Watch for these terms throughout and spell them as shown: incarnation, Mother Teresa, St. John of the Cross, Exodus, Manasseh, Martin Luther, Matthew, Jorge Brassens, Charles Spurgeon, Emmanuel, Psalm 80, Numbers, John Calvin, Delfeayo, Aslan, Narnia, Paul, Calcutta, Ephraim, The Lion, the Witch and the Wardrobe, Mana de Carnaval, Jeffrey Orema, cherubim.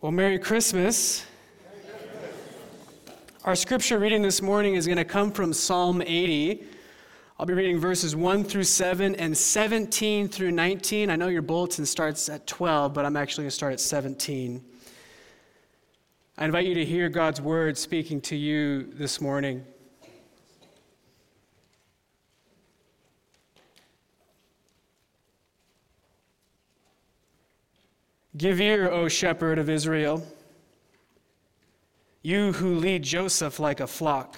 Well, Merry Christmas. Our scripture reading this morning is going to come from Psalm 80. I'll be reading verses 1 through 7 and 17 through 19. I know your bulletin starts at 12, but I'm actually going to start at 17. I invite you to hear God's word speaking to you this morning. Give ear, O shepherd of Israel, you who lead Joseph like a flock,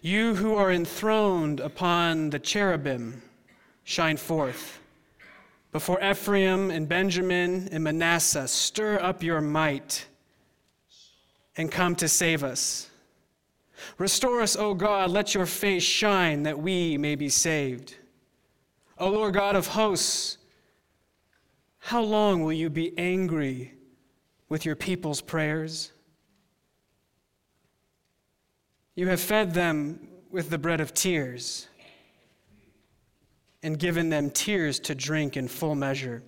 you who are enthroned upon the cherubim, shine forth. Before Ephraim and Benjamin and Manasseh, stir up your might and come to save us. Restore us, O God, let your face shine that we may be saved. O Lord God of hosts, how long will you be angry with your people's prayers? You have fed them with the bread of tears and given them tears to drink in full measure.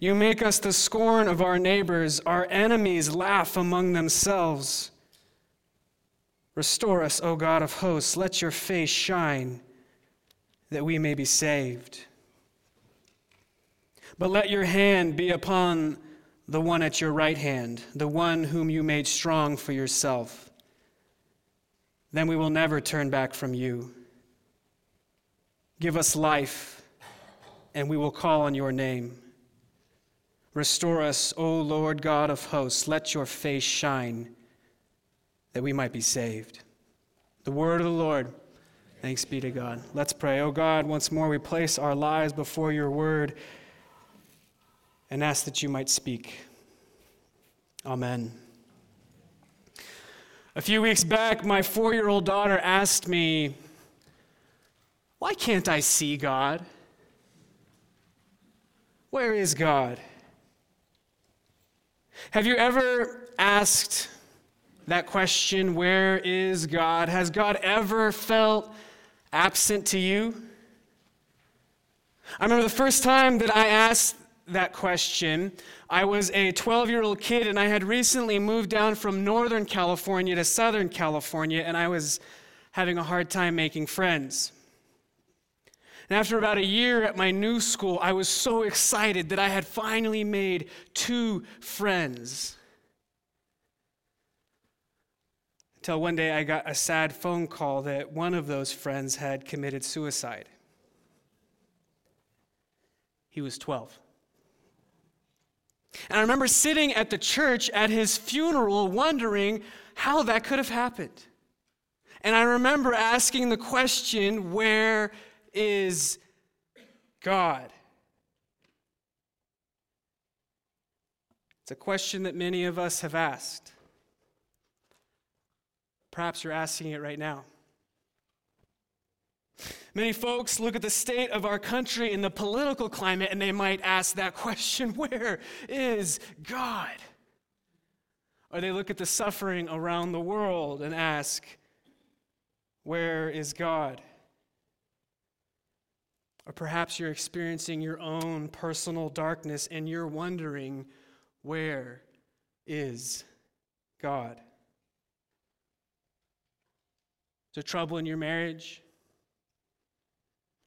You make us the scorn of our neighbors. Our enemies laugh among themselves. Restore us, O God of hosts. Let your face shine that we may be saved. But let your hand be upon the one at your right hand, the one whom you made strong for yourself. Then we will never turn back from you. Give us life, and we will call on your name. Restore us, O Lord God of hosts. Let your face shine, that we might be saved. The word of the Lord. Thanks be to God. Let's pray. O God, once more we place our lives before your word and ask that you might speak. Amen. A few weeks back, my 4-year-old daughter asked me, "Why can't I see God? Where is God?" Have you ever asked that question, where is God? Has God ever felt absent to you? I remember the first time that I asked that question. I was a 12-year-old kid, and I had recently moved down from Northern California to Southern California, and I was having a hard time making friends. And after about a year at my new school, I was so excited that I had finally made 2 friends. Until one day I got a sad phone call that one of those friends had committed suicide. He was 12. And I remember sitting at the church at his funeral wondering how that could have happened. And I remember asking the question, where is God? It's a question that many of us have asked. Perhaps you're asking it right now. Many folks look at the state of our country and the political climate, and they might ask that question, where is God? Or they look at the suffering around the world and ask, where is God? Or perhaps you're experiencing your own personal darkness and you're wondering, where is God? Is there trouble in your marriage?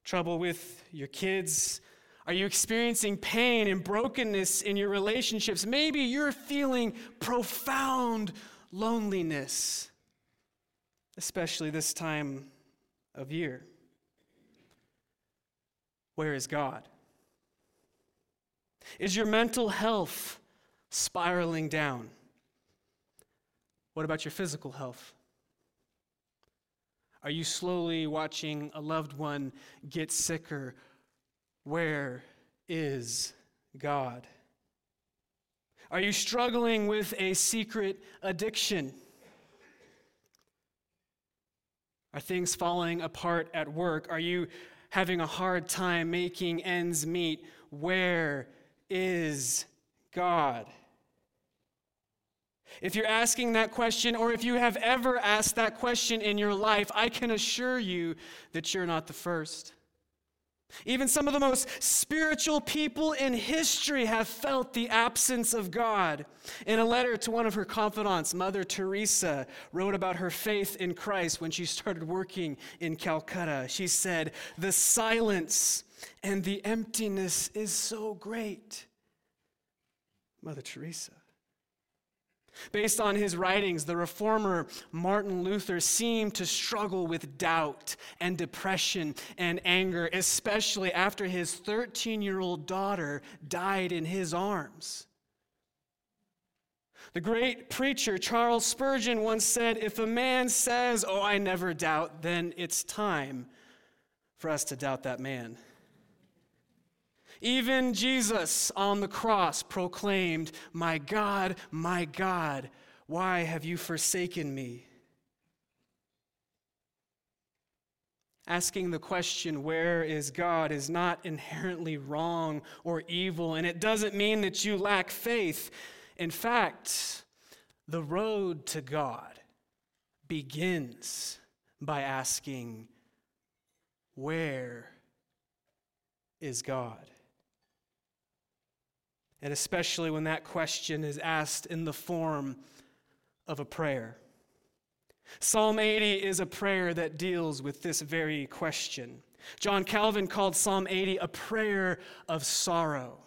Trouble with your kids? Are you experiencing pain and brokenness in your relationships? Maybe you're feeling profound loneliness, especially this time of year. Where is God? Is your mental health spiraling down? What about your physical health? Are you slowly watching a loved one get sicker? Where is God? Are you struggling with a secret addiction? Are things falling apart at work? Are you having a hard time making ends meet? Where is God? If you're asking that question, or if you have ever asked that question in your life, I can assure you that you're not the first. Even some of the most spiritual people in history have felt the absence of God. In a letter to one of her confidants, Mother Teresa wrote about her faith in Christ when she started working in Calcutta. She said, "The silence and the emptiness is so great." Mother Teresa. Based on his writings, the reformer Martin Luther seemed to struggle with doubt and depression and anger, especially after his 13-year-old daughter died in his arms. The great preacher Charles Spurgeon once said, "If a man says, 'Oh, I never doubt,' then it's time for us to doubt that man." Even Jesus on the cross proclaimed, my God, why have you forsaken me?" Asking the question, where is God, is not inherently wrong or evil, and it doesn't mean that you lack faith. In fact, the road to God begins by asking, where is God? And especially when that question is asked in the form of a prayer. Psalm 80 is a prayer that deals with this very question. John Calvin called Psalm 80 a prayer of sorrow.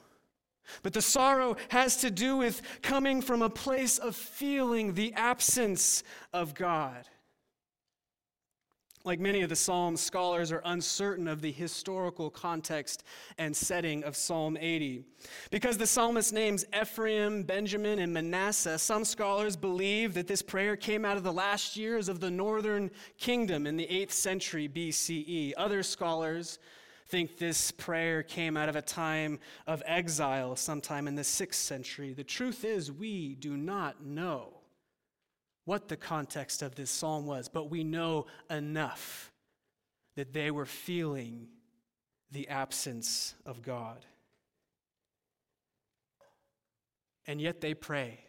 But the sorrow has to do with coming from a place of feeling the absence of God. Like many of the Psalms, scholars are uncertain of the historical context and setting of Psalm 80. Because the psalmist names Ephraim, Benjamin, and Manasseh, some scholars believe that this prayer came out of the last years of the northern kingdom in the 8th century BCE. Other scholars think this prayer came out of a time of exile, sometime in the 6th century. The truth is, we do not know what the context of this psalm was, but we know enough that they were feeling the absence of God. And yet they pray.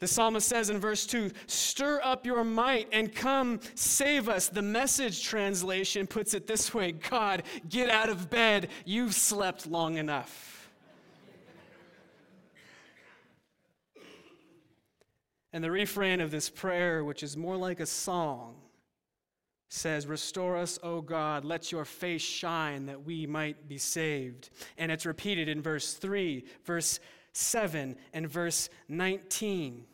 The psalmist says in verse 2, "Stir up your might and come save us." The Message translation puts it this way, "God, get out of bed. You've slept long enough." And the refrain of this prayer, which is more like a song, says, "Restore us, O God, let your face shine that we might be saved." And it's repeated in verse 3, verse 7, and verse 19.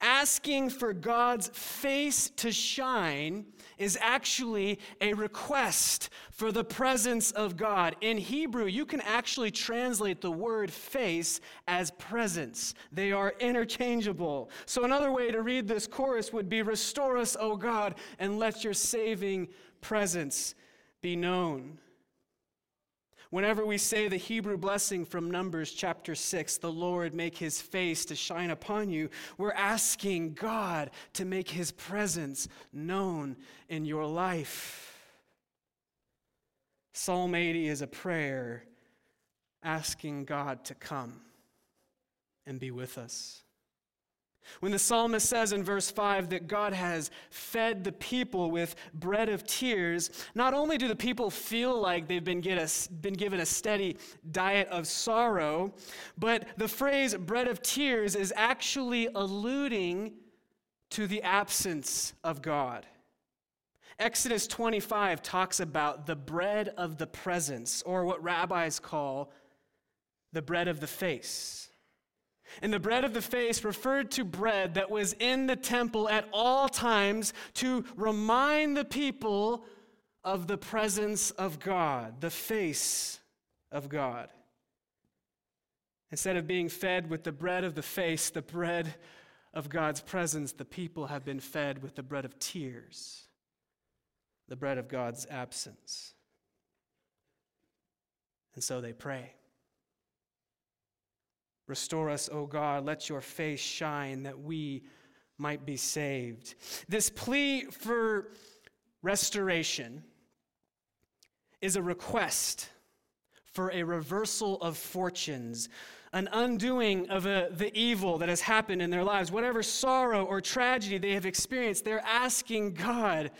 Asking for God's face to shine is actually a request for the presence of God. In Hebrew, you can actually translate the word face as presence. They are interchangeable. So another way to read this chorus would be, "Restore us, O God, and let your saving presence be known." Whenever we say the Hebrew blessing from Numbers chapter 6, "The Lord make his face to shine upon you," we're asking God to make his presence known in your life. Psalm 80 is a prayer asking God to come and be with us. When the psalmist says in verse 5 that God has fed the people with bread of tears, not only do the people feel like they've been given a steady diet of sorrow, but the phrase bread of tears is actually alluding to the absence of God. Exodus 25 talks about the bread of the presence, or what rabbis call the bread of the face. And the bread of the face referred to bread that was in the temple at all times to remind the people of the presence of God, the face of God. Instead of being fed with the bread of the face, the bread of God's presence, the people have been fed with the bread of tears, the bread of God's absence. And so they pray. "Restore us, O God, let your face shine that we might be saved." This plea for restoration is a request for a reversal of fortunes, an undoing of the evil that has happened in their lives. Whatever sorrow or tragedy they have experienced, they're asking God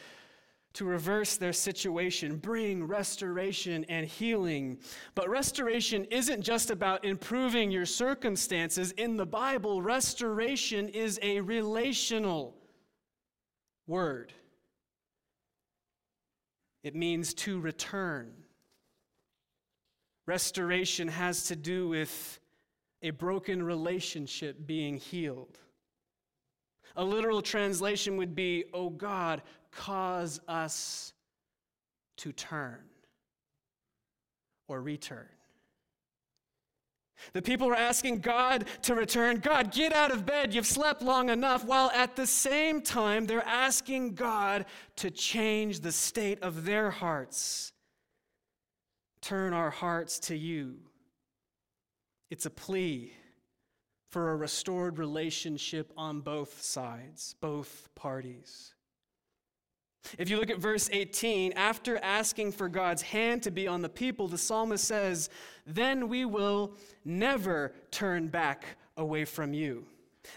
to reverse their situation, bring restoration and healing. But restoration isn't just about improving your circumstances. In the Bible, restoration is a relational word. It means to return. Restoration has to do with a broken relationship being healed. A literal translation would be, "Oh God, cause us to turn," or return. The people were asking God to return. God, get out of bed. You've slept long enough. While at the same time, they're asking God to change the state of their hearts. Turn our hearts to you. It's a plea for a restored relationship on both sides, both parties. If you look at verse 18, after asking for God's hand to be on the people, the psalmist says, "Then we will never turn back away from you."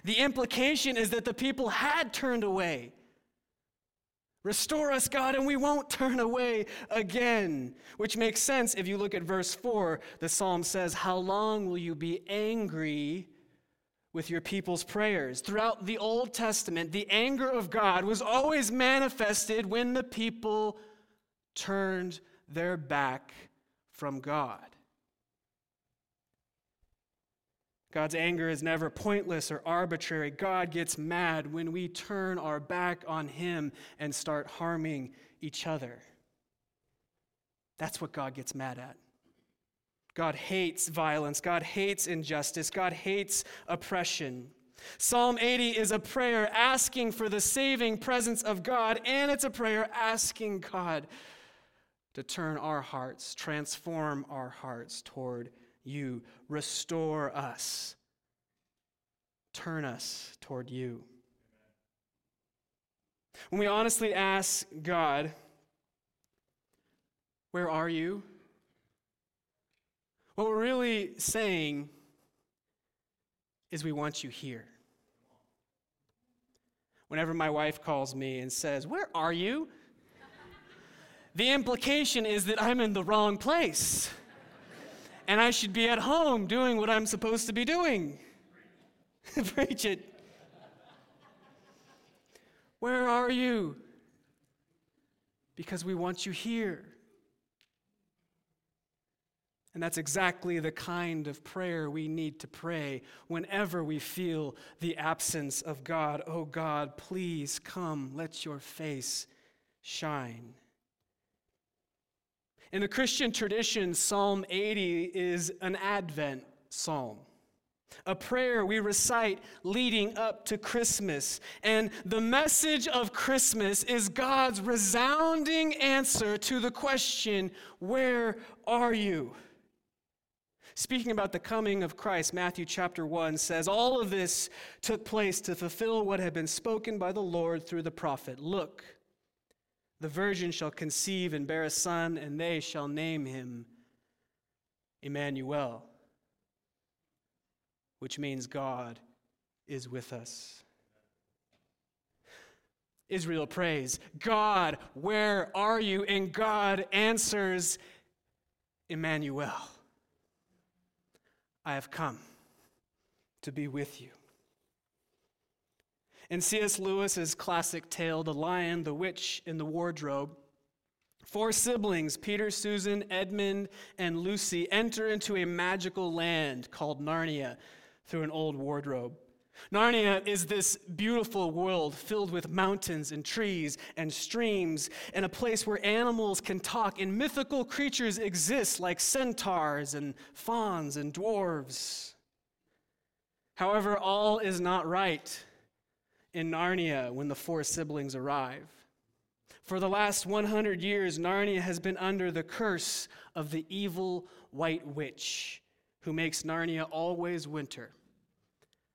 The implication is that the people had turned away. Restore us, God, and we won't turn away again. Which makes sense if you look at verse 4. The psalm says, "How long will you be angry with your people's prayers?" Throughout the Old Testament, the anger of God was always manifested when the people turned their back from God. God's anger is never pointless or arbitrary. God gets mad when we turn our back on him and start harming each other. That's what God gets mad at. God hates violence. God hates injustice. God hates oppression. Psalm 80 is a prayer asking for the saving presence of God, and it's a prayer asking God to turn our hearts, transform our hearts toward you. Restore us. Turn us toward you. When we honestly ask God, "Where are you?" what we're really saying is, we want you here. Whenever my wife calls me and says, "Where are you?" the implication is that I'm in the wrong place and I should be at home doing what I'm supposed to be doing. Preach it. Where are you? Because we want you here. And that's exactly the kind of prayer we need to pray whenever we feel the absence of God. "Oh God, please come, let your face shine." In the Christian tradition, Psalm 80 is an Advent psalm, a prayer we recite leading up to Christmas. And the message of Christmas is God's resounding answer to the question, "Where are you?" Speaking about the coming of Christ, Matthew chapter 1 says, "All of this took place to fulfill what had been spoken by the Lord through the prophet. Look, the virgin shall conceive and bear a son, and they shall name him Emmanuel," which means God is with us. Israel prays, "God, where are you?" And God answers, "Emmanuel. I have come to be with you." In C.S. Lewis's classic tale, The Lion, the Witch and the Wardrobe, four siblings, Peter, Susan, Edmund, and Lucy, enter into a magical land called Narnia through an old wardrobe. Narnia is this beautiful world filled with mountains and trees and streams, and a place where animals can talk and mythical creatures exist like centaurs and fauns and dwarves. However, all is not right in Narnia when the four siblings arrive. For the last 100 years, Narnia has been under the curse of the evil White Witch, who makes Narnia always winter,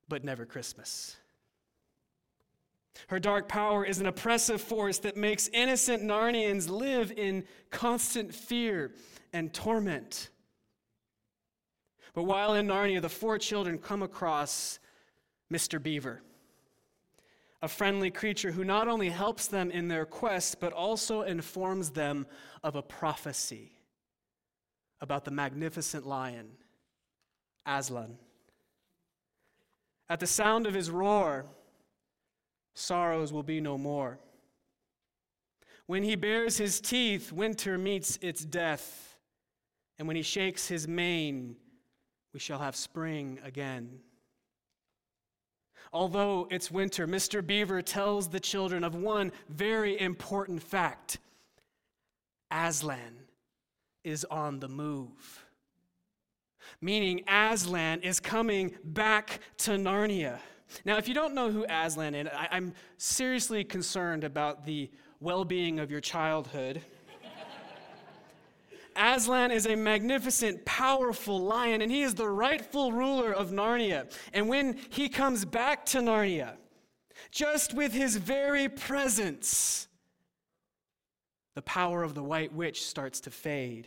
but never Christmas. Her dark power is an oppressive force that makes innocent Narnians live in constant fear and torment. But while in Narnia, the four children come across Mr. Beaver, a friendly creature who not only helps them in their quest, but also informs them of a prophecy about the magnificent lion, Aslan. At the sound of his roar, sorrows will be no more. When he bares his teeth, winter meets its death. And when he shakes his mane, we shall have spring again. Although it's winter, Mr. Beaver tells the children of one very important fact. Aslan is on the move. Meaning Aslan is coming back to Narnia. Now, if you don't know who Aslan is, I'm seriously concerned about the well-being of your childhood. Aslan is a magnificent, powerful lion, and he is the rightful ruler of Narnia. And when he comes back to Narnia, just with his very presence, the power of the White Witch starts to fade.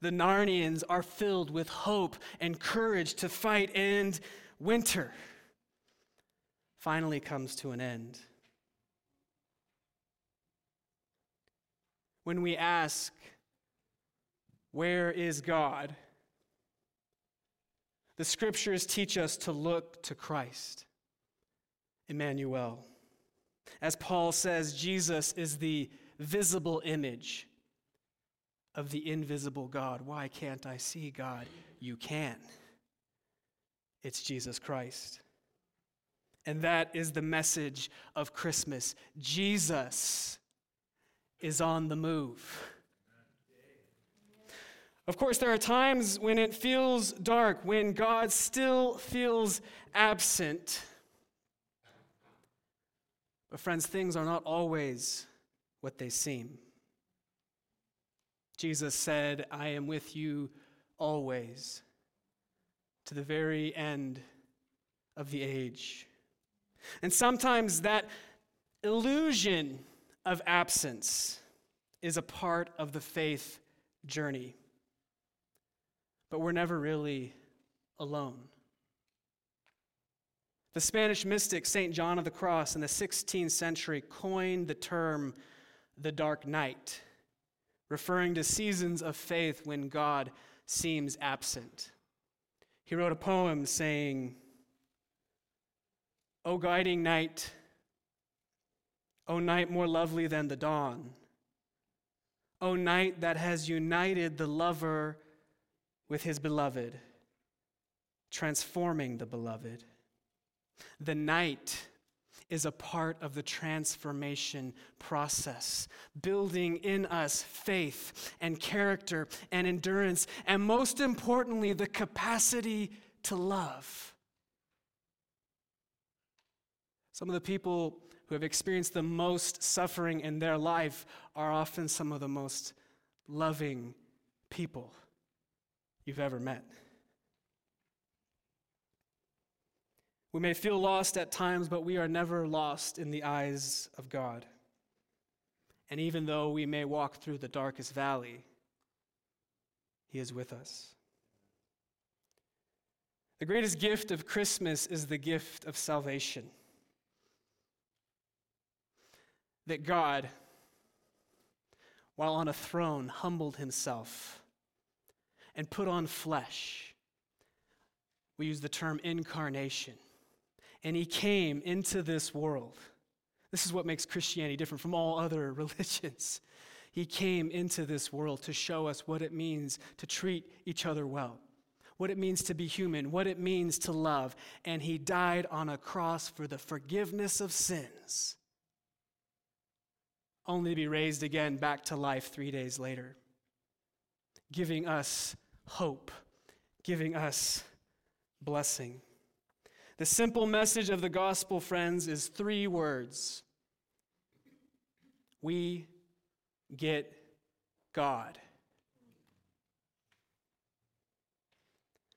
The Narnians are filled with hope and courage to fight, and winter finally comes to an end. When we ask, where is God? The scriptures teach us to look to Christ, Emmanuel. As Paul says, Jesus is the visible image of the invisible God. Why can't I see God? You can. It's Jesus Christ. And that is the message of Christmas. Jesus is on the move. Of course, there are times when it feels dark, when God still feels absent. But friends, things are not always what they seem. Jesus said, I am with you always, to the very end of the age. And sometimes that illusion of absence is a part of the faith journey. But we're never really alone. The Spanish mystic St. John of the Cross in the 16th century coined the term the dark night, referring to seasons of faith when God seems absent. He wrote a poem saying, O guiding night, O night more lovely than the dawn, O night that has united the lover with his beloved, transforming the beloved. The night is a part of the transformation process, building in us faith and character and endurance, and most importantly, the capacity to love. Some of the people who have experienced the most suffering in their life are often some of the most loving people you've ever met. We may feel lost at times, but we are never lost in the eyes of God. And even though we may walk through the darkest valley, He is with us. The greatest gift of Christmas is the gift of salvation. That God, while on a throne, humbled Himself and put on flesh. We use the term incarnation. And He came into this world. This is what makes Christianity different from all other religions. He came into this world to show us what it means to treat each other well, what it means to be human, what it means to love. And He died on a cross for the forgiveness of sins, only to be raised again back to life 3 days later, giving us hope, giving us blessing. The simple message of the gospel, friends, is 3 words. We get God.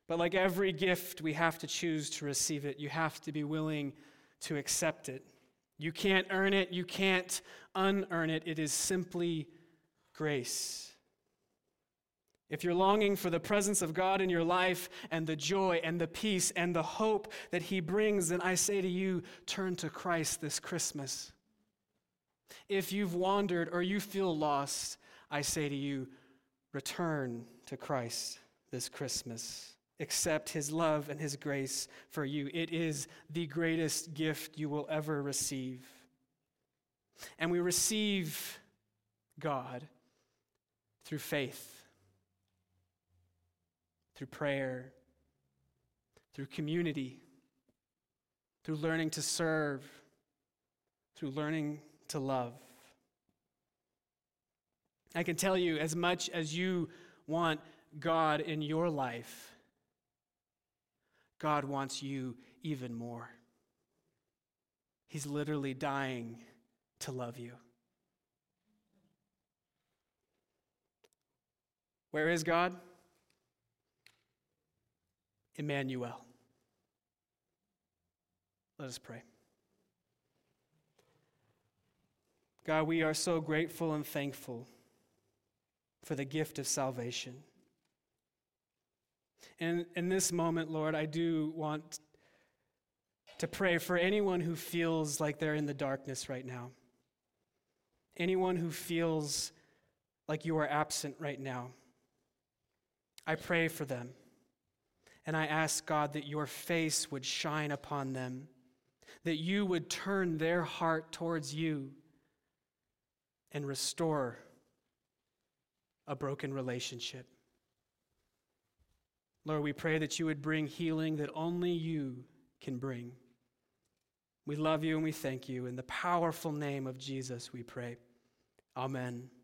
But like every gift, we have to choose to receive it. You have to be willing to accept it. You can't earn it. You can't unearn it. It is simply grace. If you're longing for the presence of God in your life and the joy and the peace and the hope that he brings, then I say to you, turn to Christ this Christmas. If you've wandered or you feel lost, I say to you, return to Christ this Christmas. Accept his love and his grace for you. It is the greatest gift you will ever receive. And we receive God through faith, through prayer, through community, through learning to serve, through learning to love. I can tell you, as much as you want God in your life, God wants you even more. He's literally dying to love you. Where is God? Emmanuel. Let us pray. God, we are so grateful and thankful for the gift of salvation. And in this moment, Lord, I do want to pray for anyone who feels like they're in the darkness right now. Anyone who feels like you are absent right now. I pray for them. And I ask, God, that your face would shine upon them, that you would turn their heart towards you and restore a broken relationship. Lord, we pray that you would bring healing that only you can bring. We love you and we thank you. In the powerful name of Jesus, we pray. Amen.